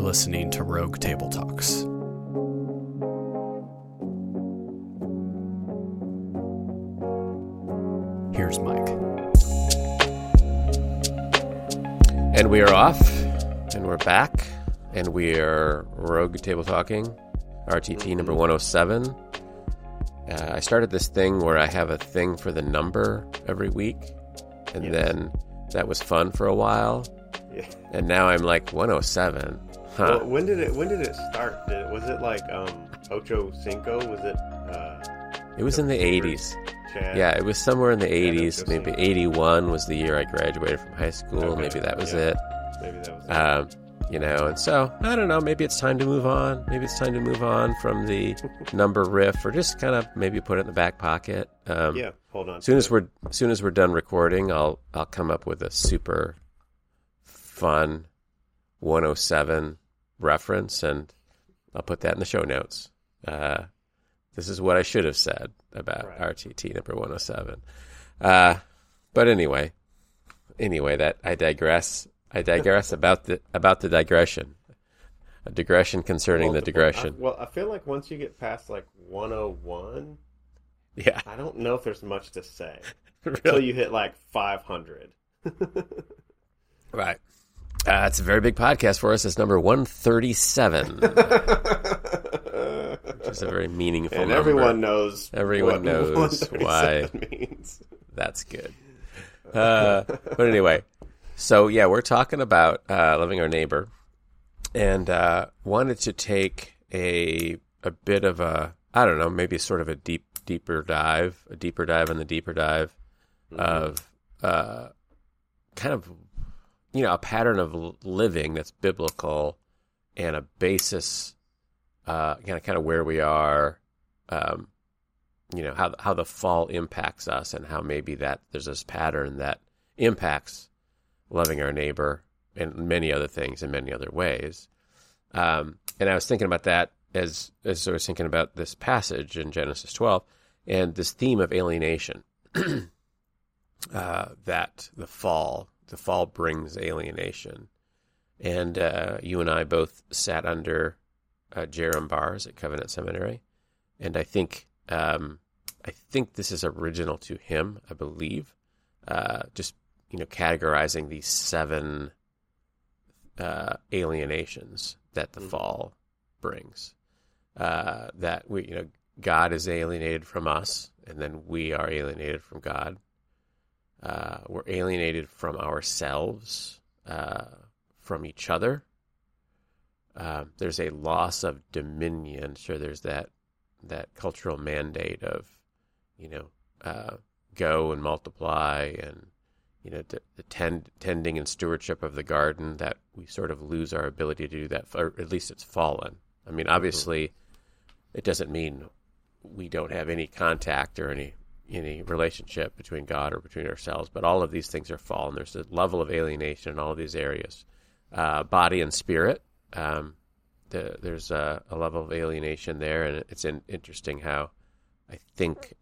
are listening to Rogue Table Talks. Here's Mike. And we are off, and we're back, and we are Rogue Table Talking, RTT number 107. I started this thing where I have a thing for the number every week, and then that was fun for a while. Yeah. And now I'm like 107. Huh. Well, when did it start? Was it like Ocho Cinco? Was it? It was in the 80s. Chad? Yeah, it was somewhere in the 80s. Maybe 81 was the year I graduated from high school. Okay. Maybe that was it. Maybe that was it. You know, and so I don't know. Maybe it's time to move on. Maybe it's time to move on from the number riff, or just kind of maybe put it in the back pocket. Hold on. As soon as we're done recording, I'll come up with a super fun 107 reference, and I'll put that in the show notes. This is what I should have said about RTT number 107. But anyway, that I digress. About the digression. A digression concerning the digression. I feel like once you get past like 101, I don't know if there's much to say. Really? Until you hit like 500. Right. It's a very big podcast for us. It's number 137. Which is a very meaningful number. And everyone knows why means. That's good. But anyway... So, yeah, we're talking about loving our neighbor, and wanted to take a bit of a, I don't know, maybe sort of a deeper dive of kind of, you know, a pattern of living that's biblical and a basis, kind of where we are, you know, how the fall impacts us, and how maybe that there's this pattern that impacts loving our neighbor and many other things in many other ways. And I was thinking about that as I was thinking about this passage in Genesis 12 and this theme of alienation, that the fall brings alienation. And you and I both sat under Jerram Barrs at Covenant Seminary. And I think this is original to him, I believe, just you know, categorizing these seven alienations that the fall brings. That we, you know, God is alienated from us, and then we are alienated from God. We're alienated from ourselves, from each other. There's a loss of dominion. Sure, there's that cultural mandate of, you know, go and multiply and, you know, the tending and stewardship of the garden, that we sort of lose our ability to do that, or at least it's fallen. I mean, obviously, it doesn't mean we don't have any contact or any relationship between God or between ourselves, but all of these things are fallen. There's a level of alienation in all of these areas. Body and spirit, there's a level of alienation there, and it's interesting how I think...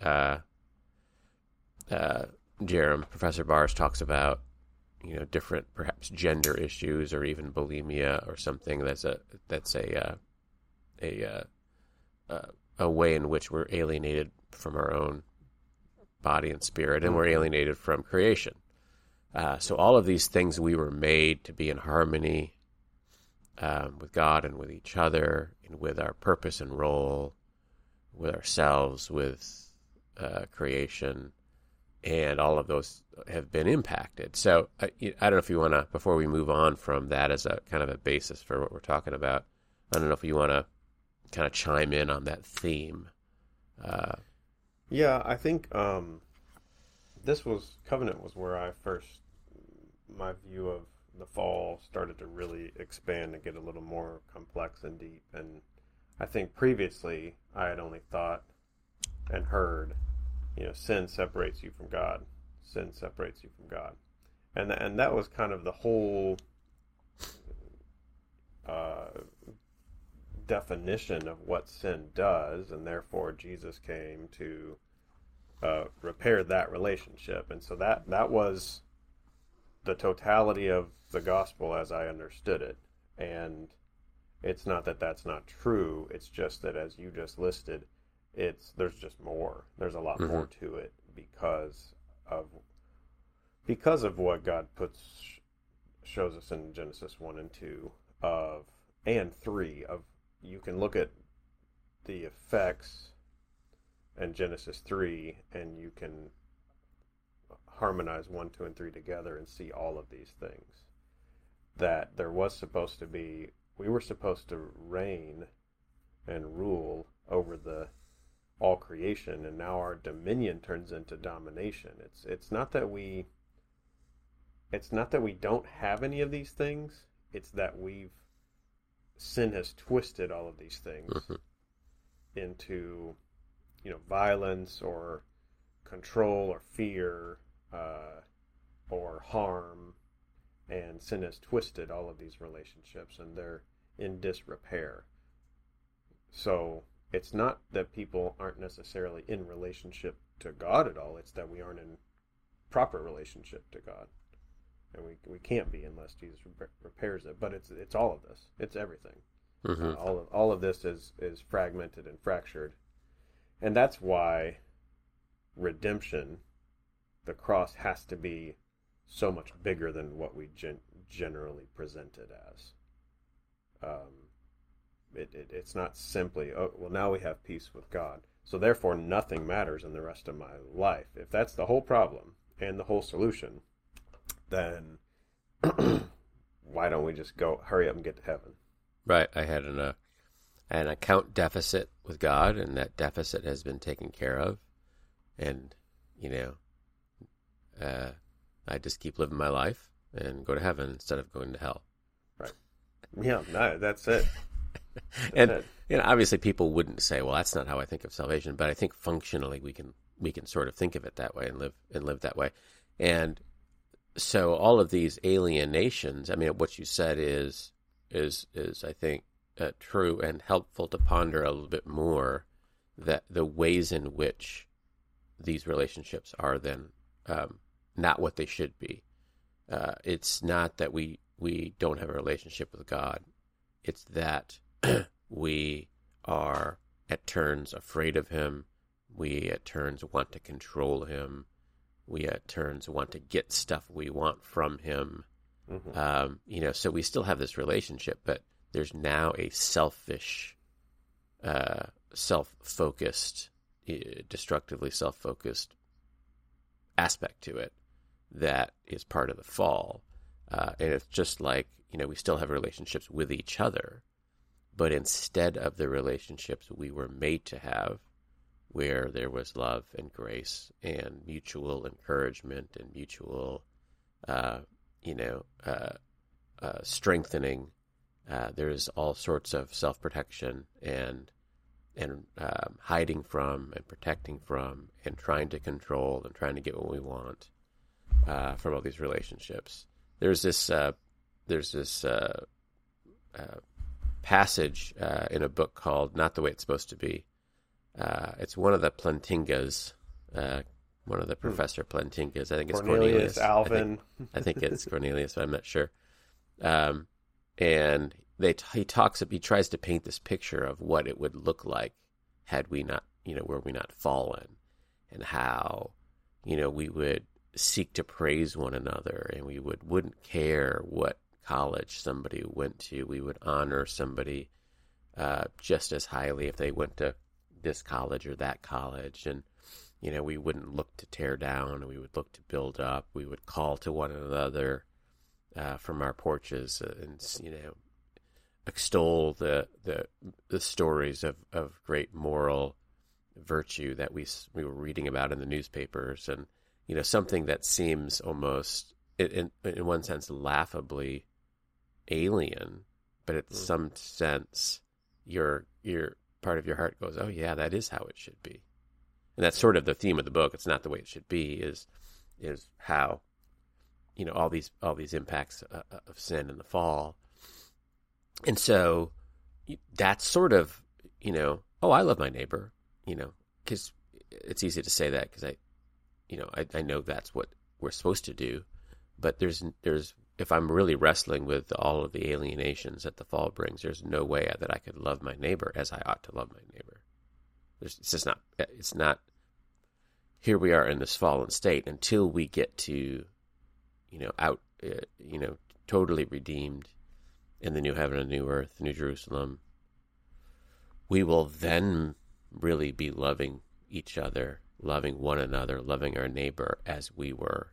Professor Barrs talks about, you know, different perhaps gender issues or even bulimia or something that's a way in which we're alienated from our own body and spirit, and we're alienated from creation. So all of these things we were made to be in harmony with God and with each other and with our purpose and role, with ourselves, with creation. And all of those have been impacted. So I don't know if you want to, before we move on from that as a kind of a basis for what we're talking about, I don't know if you want to kind of chime in on that theme. I think Covenant was where my view of the fall started to really expand and get a little more complex and deep. And I think previously I had only thought and heard, you know, sin separates you from God. Sin separates you from God. And that was kind of the whole definition of what sin does, and therefore Jesus came to repair that relationship. And so that was the totality of the gospel as I understood it. And It's not that that's not true. It's just that, as you just listed, there's just more. There's a lot more to it because of what God shows us in Genesis 1 and 2 and 3 of. You can look at the effects in Genesis 3, and you can harmonize 1, 2, and 3 together and see all of these things. That there was supposed to be, we were supposed to reign and rule over all creation, and now our dominion turns into domination. It's not that we don't have any of these things, it's that sin has twisted all of these things into, violence or control or fear or harm, and sin has twisted all of these relationships, and they're in disrepair. So it's not that people aren't necessarily in relationship to God at all. It's that we aren't in proper relationship to God. And we can't be unless Jesus repairs it. But it's all of this. It's everything. All of this is fragmented and fractured. And that's why redemption, the cross, has to be so much bigger than what we generally present it as. It's not simply, now we have peace with God, so therefore nothing matters in the rest of my life. If that's the whole problem and the whole solution, then why don't we just hurry up and get to heaven? Right. I had an account deficit with God, and that deficit has been taken care of. And, I just keep living my life and go to heaven instead of going to hell. Right. Yeah, no, that's it. That's it. Obviously people wouldn't say, well, that's not how I think of salvation, but I think functionally we can sort of think of it that way and live that way. And so all of these alienations, what you said is I think, true and helpful to ponder a little bit more, that the ways in which these relationships are then not what they should be. It's not that we don't have a relationship with God. It's that we are at turns afraid of him. We at turns want to control him. We at turns want to get stuff we want from him. So we still have this relationship, but there's now a selfish, self-focused, destructively self-focused aspect to it that is part of the fall. And it's just like, we still have relationships with each other, but instead of the relationships we were made to have, where there was love and grace and mutual encouragement and mutual, strengthening. There's all sorts of self-protection and hiding from and protecting from and trying to control and trying to get what we want from all these relationships. There's this passage in a book called Not the Way It's Supposed to Be. It's one of the Plantingas, one of the Professor Plantingas. I think it's Cornelius. Alvin. I think it's Cornelius, but I'm not sure. And he tries to paint this picture of what it would look like had we not, were we not fallen, and how, we would seek to praise one another, and we wouldn't care what college somebody went to. We would honor somebody just as highly if they went to this college or that college, and we wouldn't look to tear down, and we would look to build up. We would call to one another from our porches and extol the stories of great moral virtue that we were reading about in the newspapers, and something that seems almost in one sense laughably alien, but in some sense you're part of your heart goes, oh yeah, that is how it should be. And that's sort of the theme of the book. It's not the way it should be is how, all these impacts of sin and the fall. And so that's sort of, oh, I love my neighbor, cause it's easy to say that, cause I know that's what we're supposed to do, but there's if I'm really wrestling with all of the alienations that the fall brings, there's no way that I could love my neighbor as I ought to love my neighbor. It's just not, it's not, here we are in this fallen state until we get to, out, totally redeemed in the new heaven and new earth, New Jerusalem. We will then really be loving each other, loving one another, loving our neighbor as we were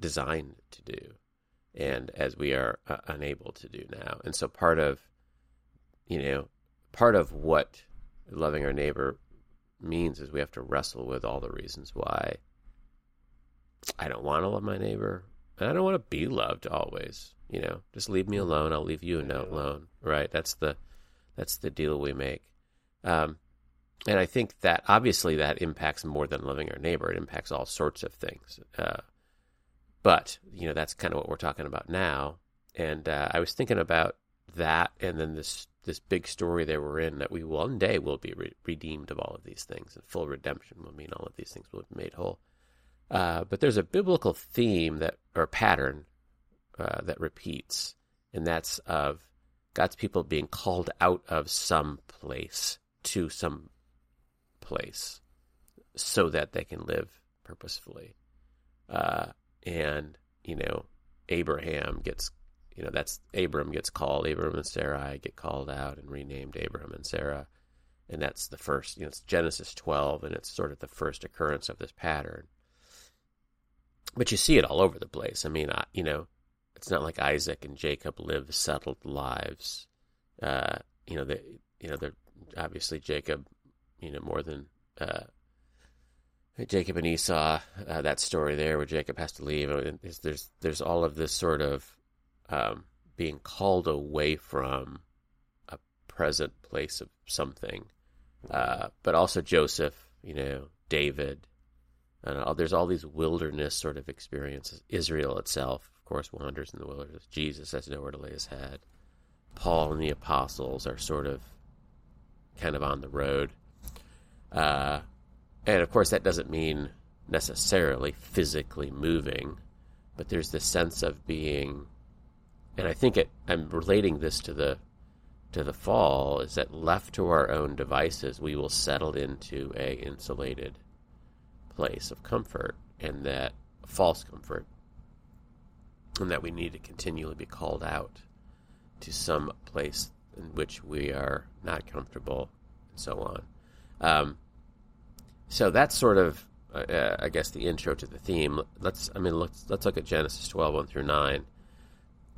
designed to do, and as we are unable to do now. And so part of what loving our neighbor means is we have to wrestle with all the reasons why I don't want to love my neighbor, and I don't want to be loved always. Just leave me alone. I'll leave you alone. Right? That's the deal we make. And I think that obviously that impacts more than loving our neighbor. It impacts all sorts of things. But that's kind of what we're talking about now. And I was thinking about that, and then this big story that we're in, that we one day will be redeemed of all of these things, and full redemption will mean all of these things will be made whole. But there's a biblical theme pattern that repeats, and that's of God's people being called out of some place to some place so that they can live purposefully. And Abram gets called. Abram and Sarai get called out and renamed Abram and Sarah. And that's the first, it's Genesis 12, and it's sort of the first occurrence of this pattern. But you see it all over the place. It's not like Isaac and Jacob live settled lives. They're obviously Jacob, more than, Jacob and Esau, that story there where Jacob has to leave. There's all of this sort of being called away from a present place of something, but also Joseph, David, and there's all these wilderness sort of experiences. Israel itself, of course, wanders in the wilderness. Jesus has nowhere to lay his head. Paul and the apostles are kind of on the road. And of course, that doesn't mean necessarily physically moving, but there's this sense of being, and I think I'm relating this to the fall, is that left to our own devices, we will settle into a insulated place of comfort, and that false comfort, and that we need to continually be called out to some place in which we are not comfortable, and so on. So that's sort of, I guess, the intro to the theme. Let's look at Genesis 12, 1 through 9,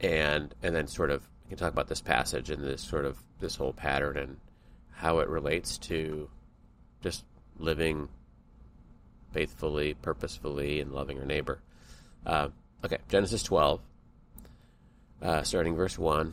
and then sort of we can talk about this passage and this sort of this whole pattern and how it relates to just living faithfully, purposefully, and loving your neighbor. Okay, Genesis 12, starting verse 1.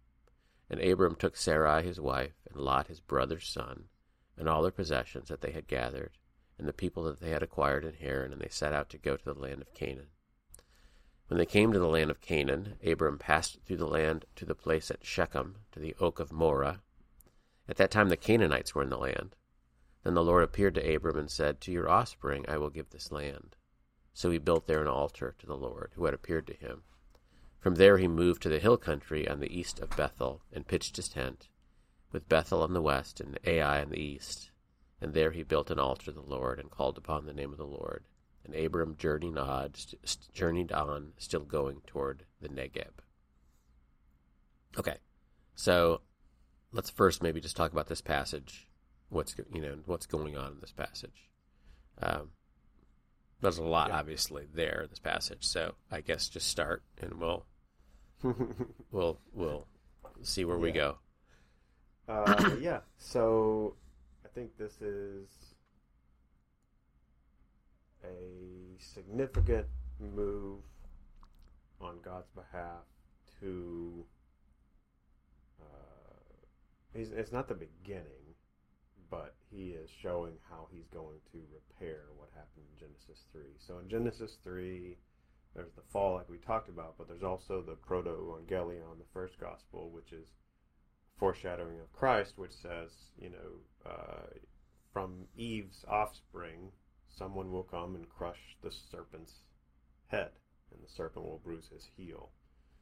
And Abram took Sarai his wife, and Lot his brother's son, and all their possessions that they had gathered, and the people that they had acquired in Haran, and they set out to go to the land of Canaan. When they came to the land of Canaan, Abram passed through the land to the place at Shechem, to the oak of Moreh. At that time the Canaanites were in the land. Then the Lord appeared to Abram and said, "To your offspring I will give this land." So he built there an altar to the Lord, who had appeared to him. From there he moved to the hill country on the east of Bethel, and pitched his tent, with Bethel on the west and Ai on the east. And there he built an altar to the Lord, and called upon the name of the Lord. And Abram journeyed on, still going toward the Negev. Okay, so let's first maybe just talk about this passage. What's going on in this passage? There's a lot, obviously, there in this passage. So I guess just start, and we'll see where we go. So I think this is a significant move on God's behalf to It's not the beginning, but he is showing how he's going to repair what happened in Genesis 3. So in Genesis 3, there's the fall, like we talked about, but there's also the Protoevangelium, the first gospel, which is foreshadowing of Christ, which says, from Eve's offspring, someone will come and crush the serpent's head, and the serpent will bruise his heel.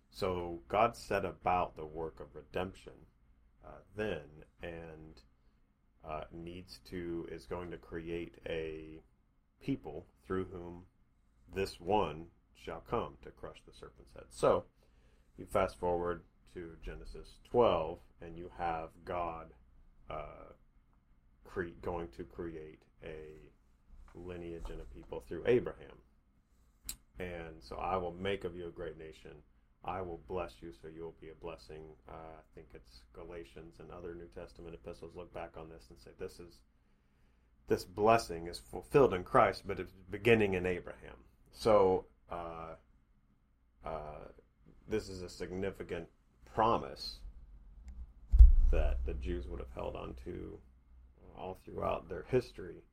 So God set about the work of redemption then, and is going to create a people through whom this one shall come to crush the serpent's head. So you fast forward to Genesis 12, and you have God going to create a lineage and a people through Abraham. And so I will make of you a great nation. I will bless you, so you will be a blessing. I think it's Galatians and other New Testament epistles look back on this and say this blessing is fulfilled in Christ, but it's beginning in Abraham. So this is a significant promise that the Jews would have held on to all throughout their history,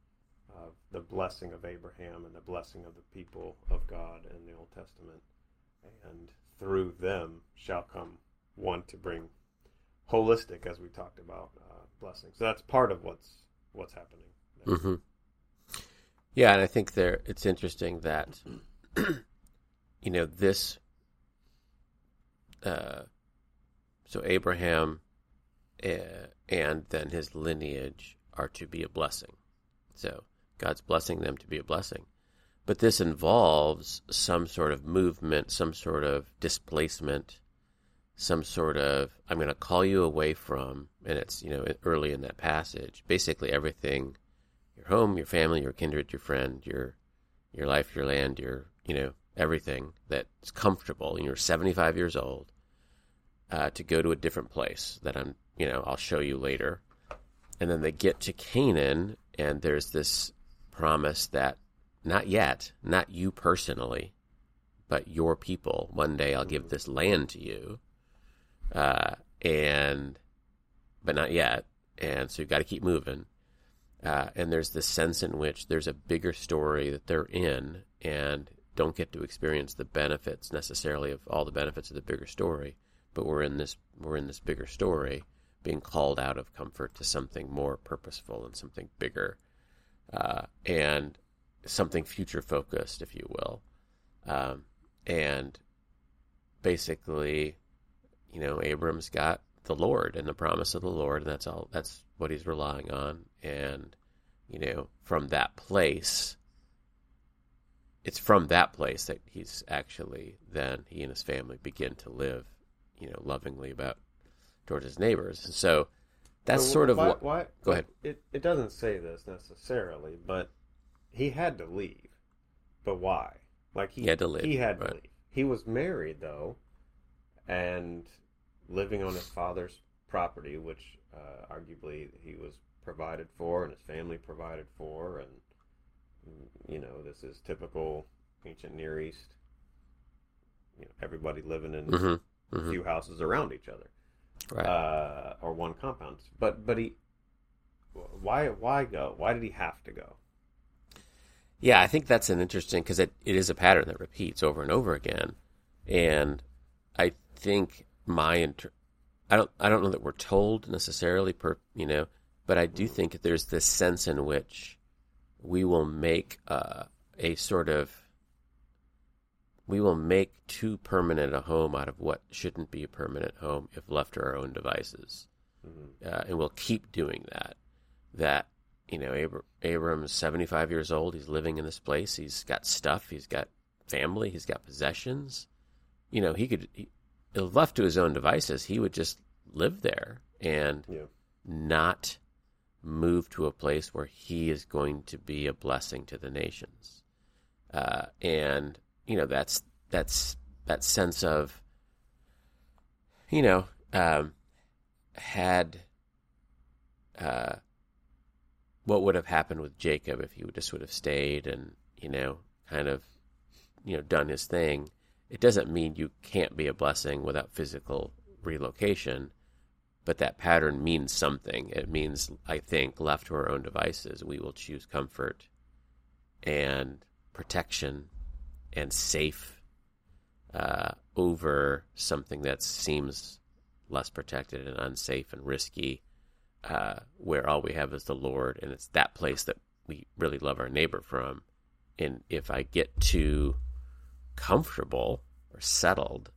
of the blessing of Abraham and the blessing of the people of God in the Old Testament. And through them shall come one to bring holistic, as we talked about, blessings. So that's part of what's happening. Mm-hmm. Yeah, and I think it's interesting that, this... so Abraham and then his lineage are to be a blessing. So God's blessing them to be a blessing. But this involves some sort of movement, some sort of displacement, some sort of, I'm going to call you away from, and it's, early in that passage, basically everything, your home, your family, your kindred, your friend, your life, your land, your, everything that's comfortable, and you're 75 years old, to go to a different place that I'm, I'll show you later. And then they get to Canaan, and there's this promise that, not yet, not you personally, but your people. One day I'll give this land to you, but not yet. And so you've got to keep moving. And there's this sense in which there's a bigger story that they're in and don't get to experience the benefits necessarily of all the benefits of the bigger story. But we're in this bigger story, being called out of comfort to something more purposeful and something bigger. And something future-focused, if you will. And basically, Abram's got the Lord and the promise of the Lord, and that's all. That's what he's relying on. And, from that place, it's from that place that he's actually then, he and his family begin to live, lovingly towards his neighbors. And so that's go ahead. It doesn't say this necessarily, but he had to leave, but why? Like he had to leave. He was married though, and living on his father's property, which arguably he was provided for, and his family provided for, and this is typical ancient Near East. Everybody living in a few houses around each other, right? Or one compound. But he, why go? Why did he have to go? Yeah, I think that's an interesting, because it is a pattern that repeats over and over again, and I think I don't know that we're told necessarily but I do think that there's this sense in which we will make too permanent a home out of what shouldn't be a permanent home if left to our own devices, and we'll keep doing that. Abram is 75 years old. He's living in this place. He's got stuff. He's got family. He's got possessions. Left to his own devices, he would just live there and not move to a place where he is going to be a blessing to the nations. That's that sense of, what would have happened with Jacob if he just would have stayed and, done his thing. It doesn't mean you can't be a blessing without physical relocation, But that pattern means something. It means, I think, left to our own devices, we will choose comfort and protection and safe over something that seems less protected and unsafe and risky, where all we have is the Lord. And it's that place that we really love our neighbor from. And if I get too comfortable or settled,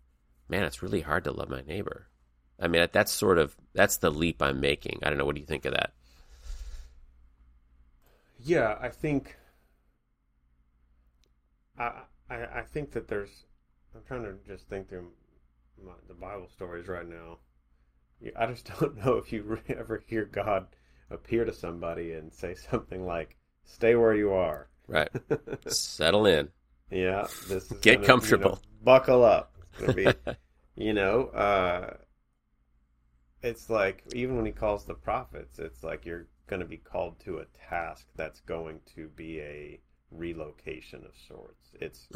man, it's really hard to love my neighbor. I mean, that's the leap I'm making. I don't know. What do you think of that? Yeah, I think, I think that I'm trying to just think through the Bible stories right now. I just don't know if you ever hear God appear to somebody and say something like, stay where you are. Right. Settle in. Yeah. This is get comfortable. Buckle up. It's going to be, it's like, even when he calls the prophets, it's like you're going to be called to a task that's going to be a relocation of sorts.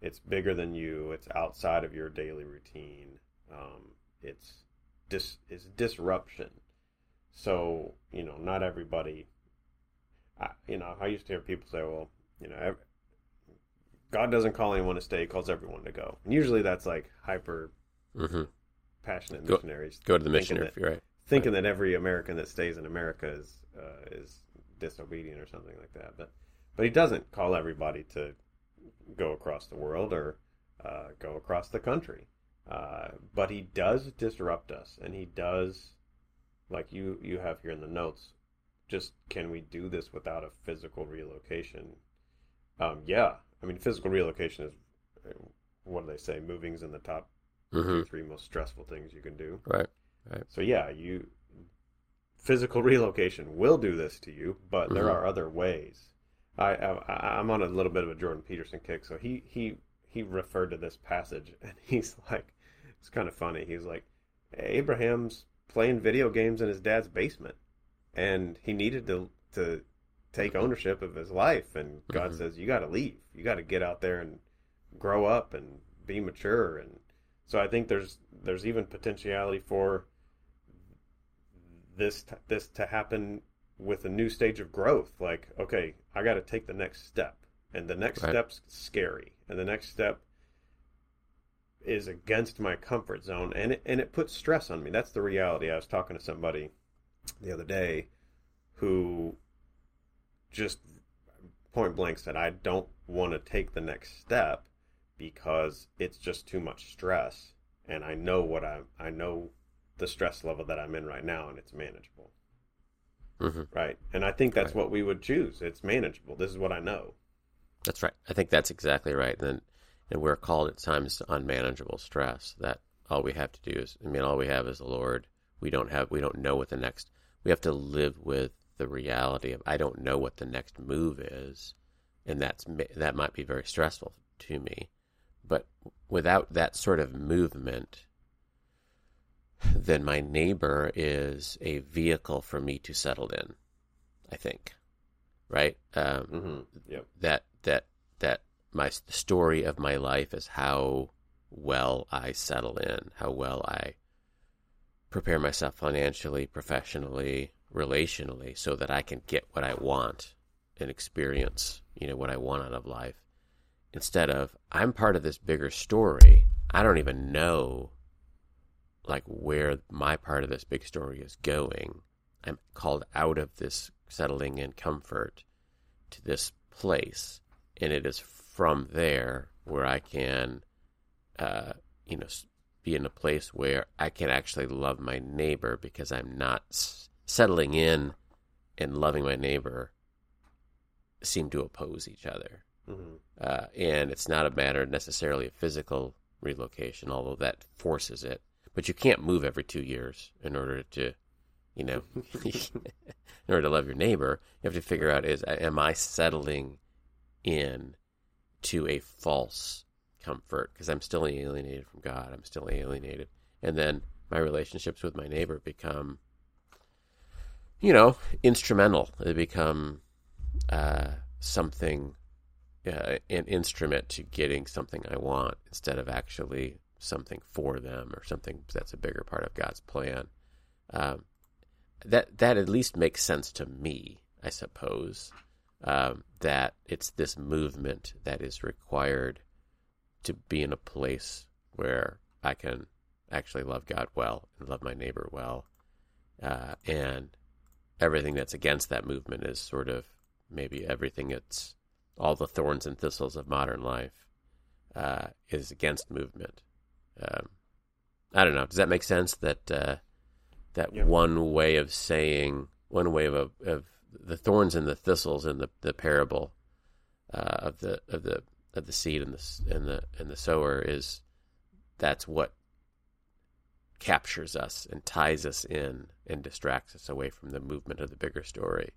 It's bigger than you. It's outside of your daily routine. It's disruption. So, not everybody, I used to hear people say, well, God doesn't call anyone to stay. He calls everyone to go. And usually that's like hyper... Mm-hmm. passionate missionaries go to the missionary that, if you're right thinking right. that every American that stays in America is disobedient or something like that, but he doesn't call everybody to go across the world or go across the country, but he does disrupt us, and he does, like you have here in the notes, just can we do this without a physical relocation? Physical relocation is, what do they say, moving's in the top 3 most stressful things you can do. Right. So yeah, physical relocation will do this to you, but there are other ways. I'm on a little bit of a Jordan Peterson kick, so he referred to this passage, and he's like, it's kind of funny. He's like, Abraham's playing video games in his dad's basement, and he needed to take ownership of his life, and God says, you got to leave. You got to get out there and grow up and be mature. And so I think there's even potentiality for this to happen with a new stage of growth. Like, okay, I got to take the next step, and the next step's scary, and the next step is against my comfort zone, and it puts stress on me. That's the reality. I was talking to somebody the other day who just point blank said, I don't want to take the next step, because it's just too much stress, and I know the stress level that I'm in right now, and it's manageable. Right. And I think that's what we would choose. It's manageable. This is what I know. That's right. I think that's exactly right. And we're called at times to unmanageable stress, that all we have to do is, all we have is the Lord. We don't know what the next, we have to live with the reality of, I don't know what the next move is. And that might be very stressful to me. But without that sort of movement, then my neighbor is a vehicle for me to settle in, I think, right? Yep. That my story of my life is how well I settle in, how well I prepare myself financially, professionally, relationally, so that I can get what I want and experience, what I want out of life. Instead of, I'm part of this bigger story, I don't even know, where my part of this big story is going. I'm called out of this settling in comfort to this place, and it is from there where I can, be in a place where I can actually love my neighbor, because I'm not settling in, and loving my neighbor seem to oppose each other. And it's not a matter necessarily of physical relocation, although that forces it. But you can't move every 2 years in order to, in order to love your neighbor. You have to figure out, am I settling in to a false comfort? Because I'm still alienated from God. I'm still alienated. And then my relationships with my neighbor become, instrumental. They become something... an instrument to getting something I want, instead of actually something for them or something that's a bigger part of God's plan. That at least makes sense to me, I suppose, that it's this movement that is required to be in a place where I can actually love God well and love my neighbor well. And everything that's against that movement is sort of maybe everything it's all the thorns and thistles of modern life is against movement. I don't know. Does that make sense? That that one way of saying, one way of the thorns and the thistles in the parable of the seed and the sower is that's what captures us and ties us in and distracts us away from the movement of the bigger story.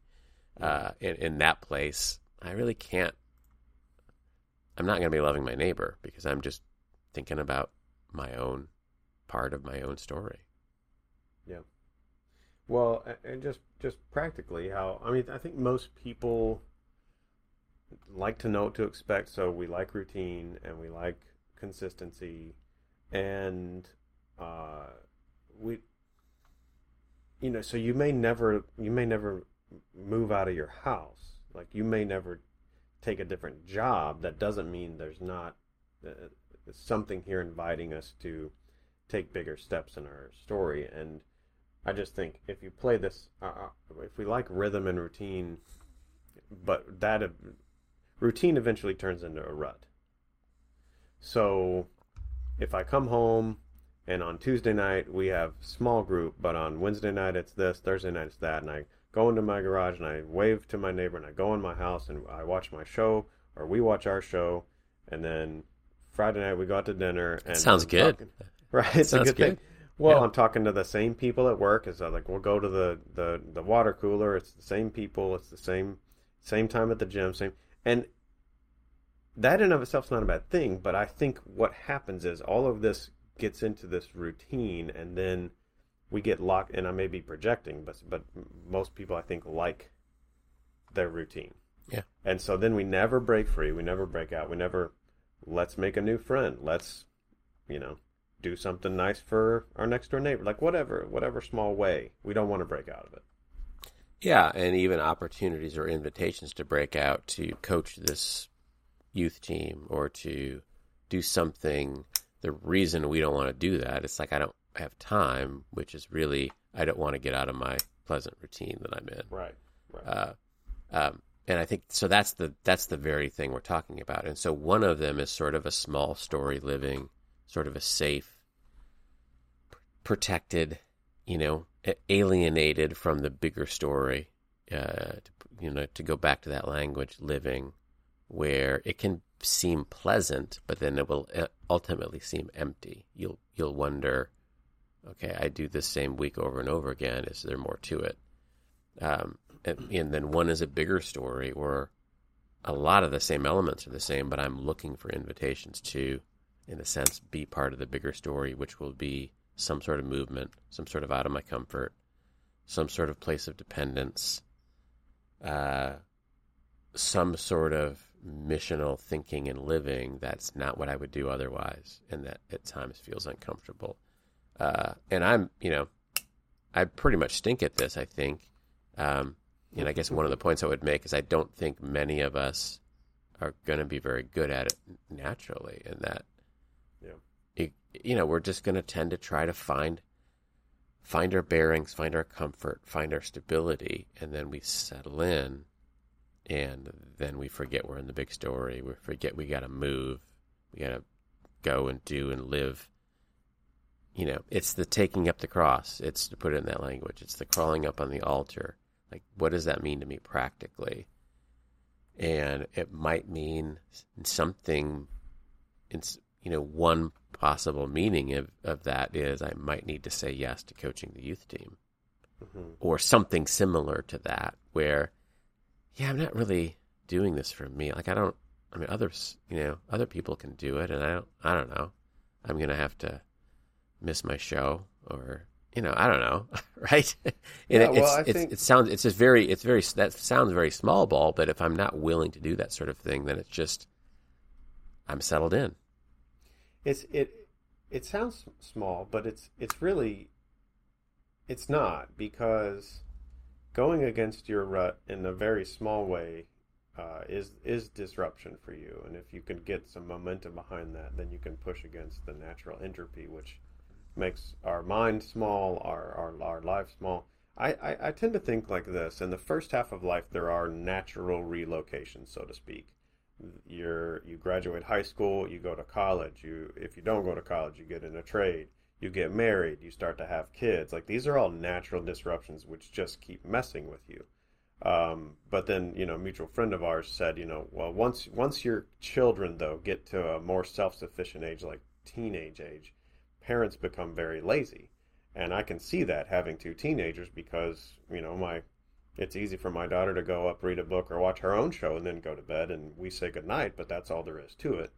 In that place, I really can't. I'm not going to be loving my neighbor because I'm just thinking about my own part of my own story. Yeah. Well, and just practically how, I mean, I think most people like to know what to expect. So we like routine and we like consistency, and so you may never move out of your house. Like you may never take a different job. That doesn't mean there's not something here inviting us to take bigger steps in our story. And I just think if you play this, if we like rhythm and routine, but that routine eventually turns into a rut. So if I come home, and on Tuesday night, we have small group, but on Wednesday night, it's this, Thursday night, it's that. And I go into my garage, and I wave to my neighbor, and I go in my house, and I watch my show, or we watch our show. And then Friday night, we go out to dinner. And sounds good. Right? It's a good thing. Well, yeah. I'm talking to the same people at work. It's like, we'll go to the water cooler. It's the same people. It's the same time at the gym. And that in and of itself is not a bad thing, but I think what happens is all of this gets into this routine, and then we get locked, and I may be projecting, but most people I think like their routine. Yeah. And so then we never break free, we never break out, we never, let's make a new friend, let's, do something nice for our next door neighbor, like whatever small way. We don't want to break out of it. Yeah, and even opportunities or invitations to break out, to coach this youth team or to do something. The reason we don't want to do that, it's like I don't have time, which is really I don't want to get out of my pleasant routine that I'm in. Right. And I think so. That's the very thing we're talking about. And so one of them is sort of a small story living, sort of a safe, protected, alienated from the bigger story. To go back to that language, living, where it can seem pleasant, but then it will ultimately seem empty. You'll wonder, okay, I do this same week over and over again. Is there more to it? And then one is a bigger story, or a lot of the same elements are the same, but I'm looking for invitations to, in a sense, be part of the bigger story, which will be some sort of movement, some sort of out of my comfort, some sort of place of dependence, some sort of missional thinking and living that's not what I would do otherwise, and that at times feels uncomfortable. And I'm, I pretty much stink at this, I think. And I guess one of the points I would make is I don't think many of us are going to be very good at it naturally, and that, we're just going to tend to try to find our bearings, find our comfort, find our stability, and then we settle in. And then we forget we're in the big story. We forget we got to move. We got to go and do and live. It's the taking up the cross. It's, to put it in that language, it's the crawling up on the altar. Like, what does that mean to me practically? And it might mean something, one possible meaning of that is I might need to say yes to coaching the youth team. Mm-hmm. Or something similar to that where... yeah, I'm not really doing this for me. Like, others, other people can do it, and I don't know. I'm going to have to miss my show, or, I don't know, right? And that sounds very small ball, but if I'm not willing to do that sort of thing, then it's just, I'm settled in. It sounds small, but it's really, It's not, because going against your rut in a very small way is disruption for you. And if you can get some momentum behind that, then you can push against the natural entropy, which makes our mind small, our life small. I tend to think like this. In the first half of life, there are natural relocations, so to speak. You graduate high school, you go to college. If you don't go to college, you get in a trade. You get married, you start to have kids. Like, these are all natural disruptions which just keep messing with you. But then, a mutual friend of ours said, well, once your children, though, get to a more self-sufficient age, like teenage age, parents become very lazy. And I can see that having two teenagers, because, it's easy for my daughter to go up, read a book, or watch her own show, and then go to bed, and we say goodnight, but that's all there is to it.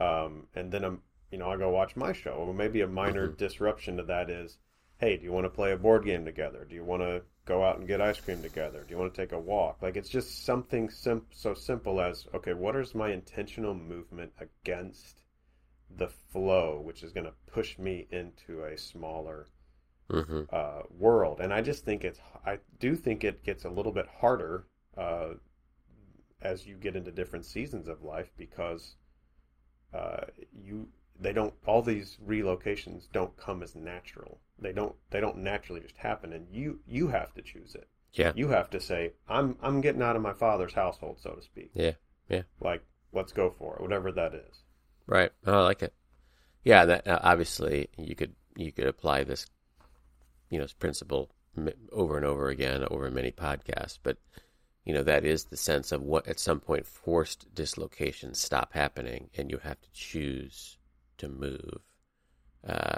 And then I go watch my show. Well, maybe a minor disruption to that is, hey, do you want to play a board game together? Do you want to go out and get ice cream together? Do you want to take a walk? Like, it's just something so simple as, okay, what is my intentional movement against the flow, which is going to push me into a smaller world? And I just think I do think it gets a little bit harder as you get into different seasons of life, because all these relocations don't come as natural. They don't naturally just happen, and you have to choose it. Yeah. You have to say, I'm getting out of my father's household, so to speak. Yeah. Yeah. Like, let's go for it, whatever that is. Right. Oh, I like it. Yeah, that obviously you could apply this principle over and over again over many podcasts, but that is the sense of what at some point forced dislocations stop happening, and you have to choose to move.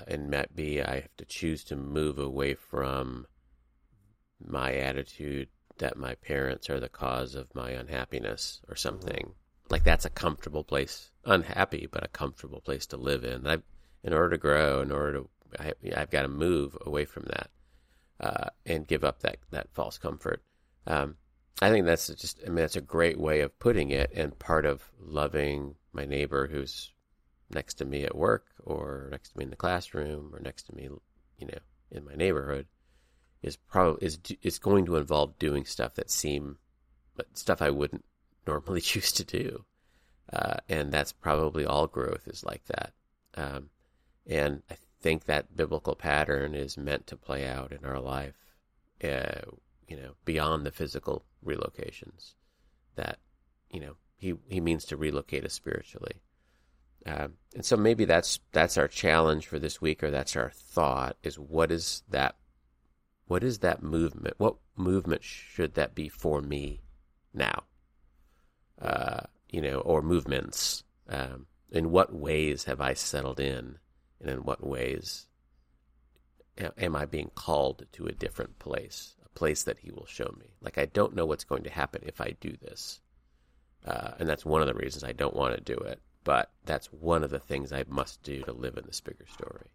And that be, I have to choose to move away from my attitude that my parents are the cause of my unhappiness or something. Like, that's a comfortable place, unhappy, but a comfortable place to live in. In order to grow, I've got to move away from that and give up that false comfort. I think that's that's a great way of putting it, and part of loving my neighbor who's next to me at work, or next to me in the classroom, or next to me, in my neighborhood, is going to involve doing stuff I wouldn't normally choose to do, and that's probably all growth is like that. And I think that biblical pattern is meant to play out in our life. Beyond the physical relocations that, he means to relocate us spiritually. And so maybe that's our challenge for this week, or that's our thought, is what is that movement? What movement should that be for me now? Or movements, in what ways have I settled in, and in what ways am I being called to a different place? Place that he will show me. Like, I don't know what's going to happen if I do this. And that's one of the reasons I don't want to do it, but that's one of the things I must do to live in this bigger story.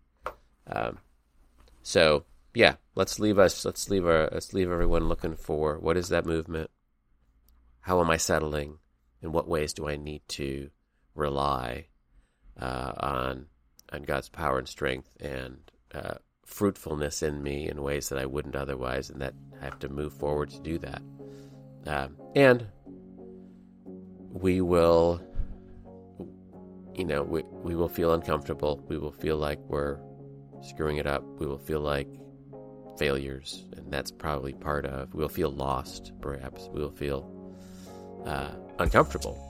So yeah, let's leave everyone looking for, what is that movement? How am I settling? In what ways do I need to rely, on God's power and strength and, fruitfulness in me in ways that I wouldn't otherwise, and that I have to move forward to do that. And we will, we will feel uncomfortable. We will feel like we're screwing it up. We will feel like failures, and that's probably part of, we'll feel lost, perhaps. We will feel uncomfortable.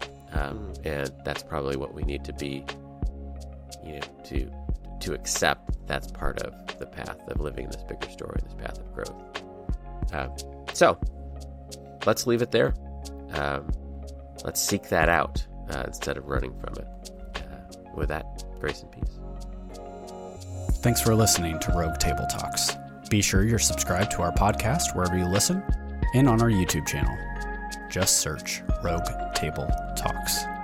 And that's probably what we need to be, to accept that's part of the path of living in this bigger story, this path of growth. So let's leave it there. Let's seek that out instead of running from it. With that, grace and peace. Thanks for listening to Rogue Table Talks. Be sure you're subscribed to our podcast wherever you listen, and on our YouTube channel. Just search Rogue Table Talks.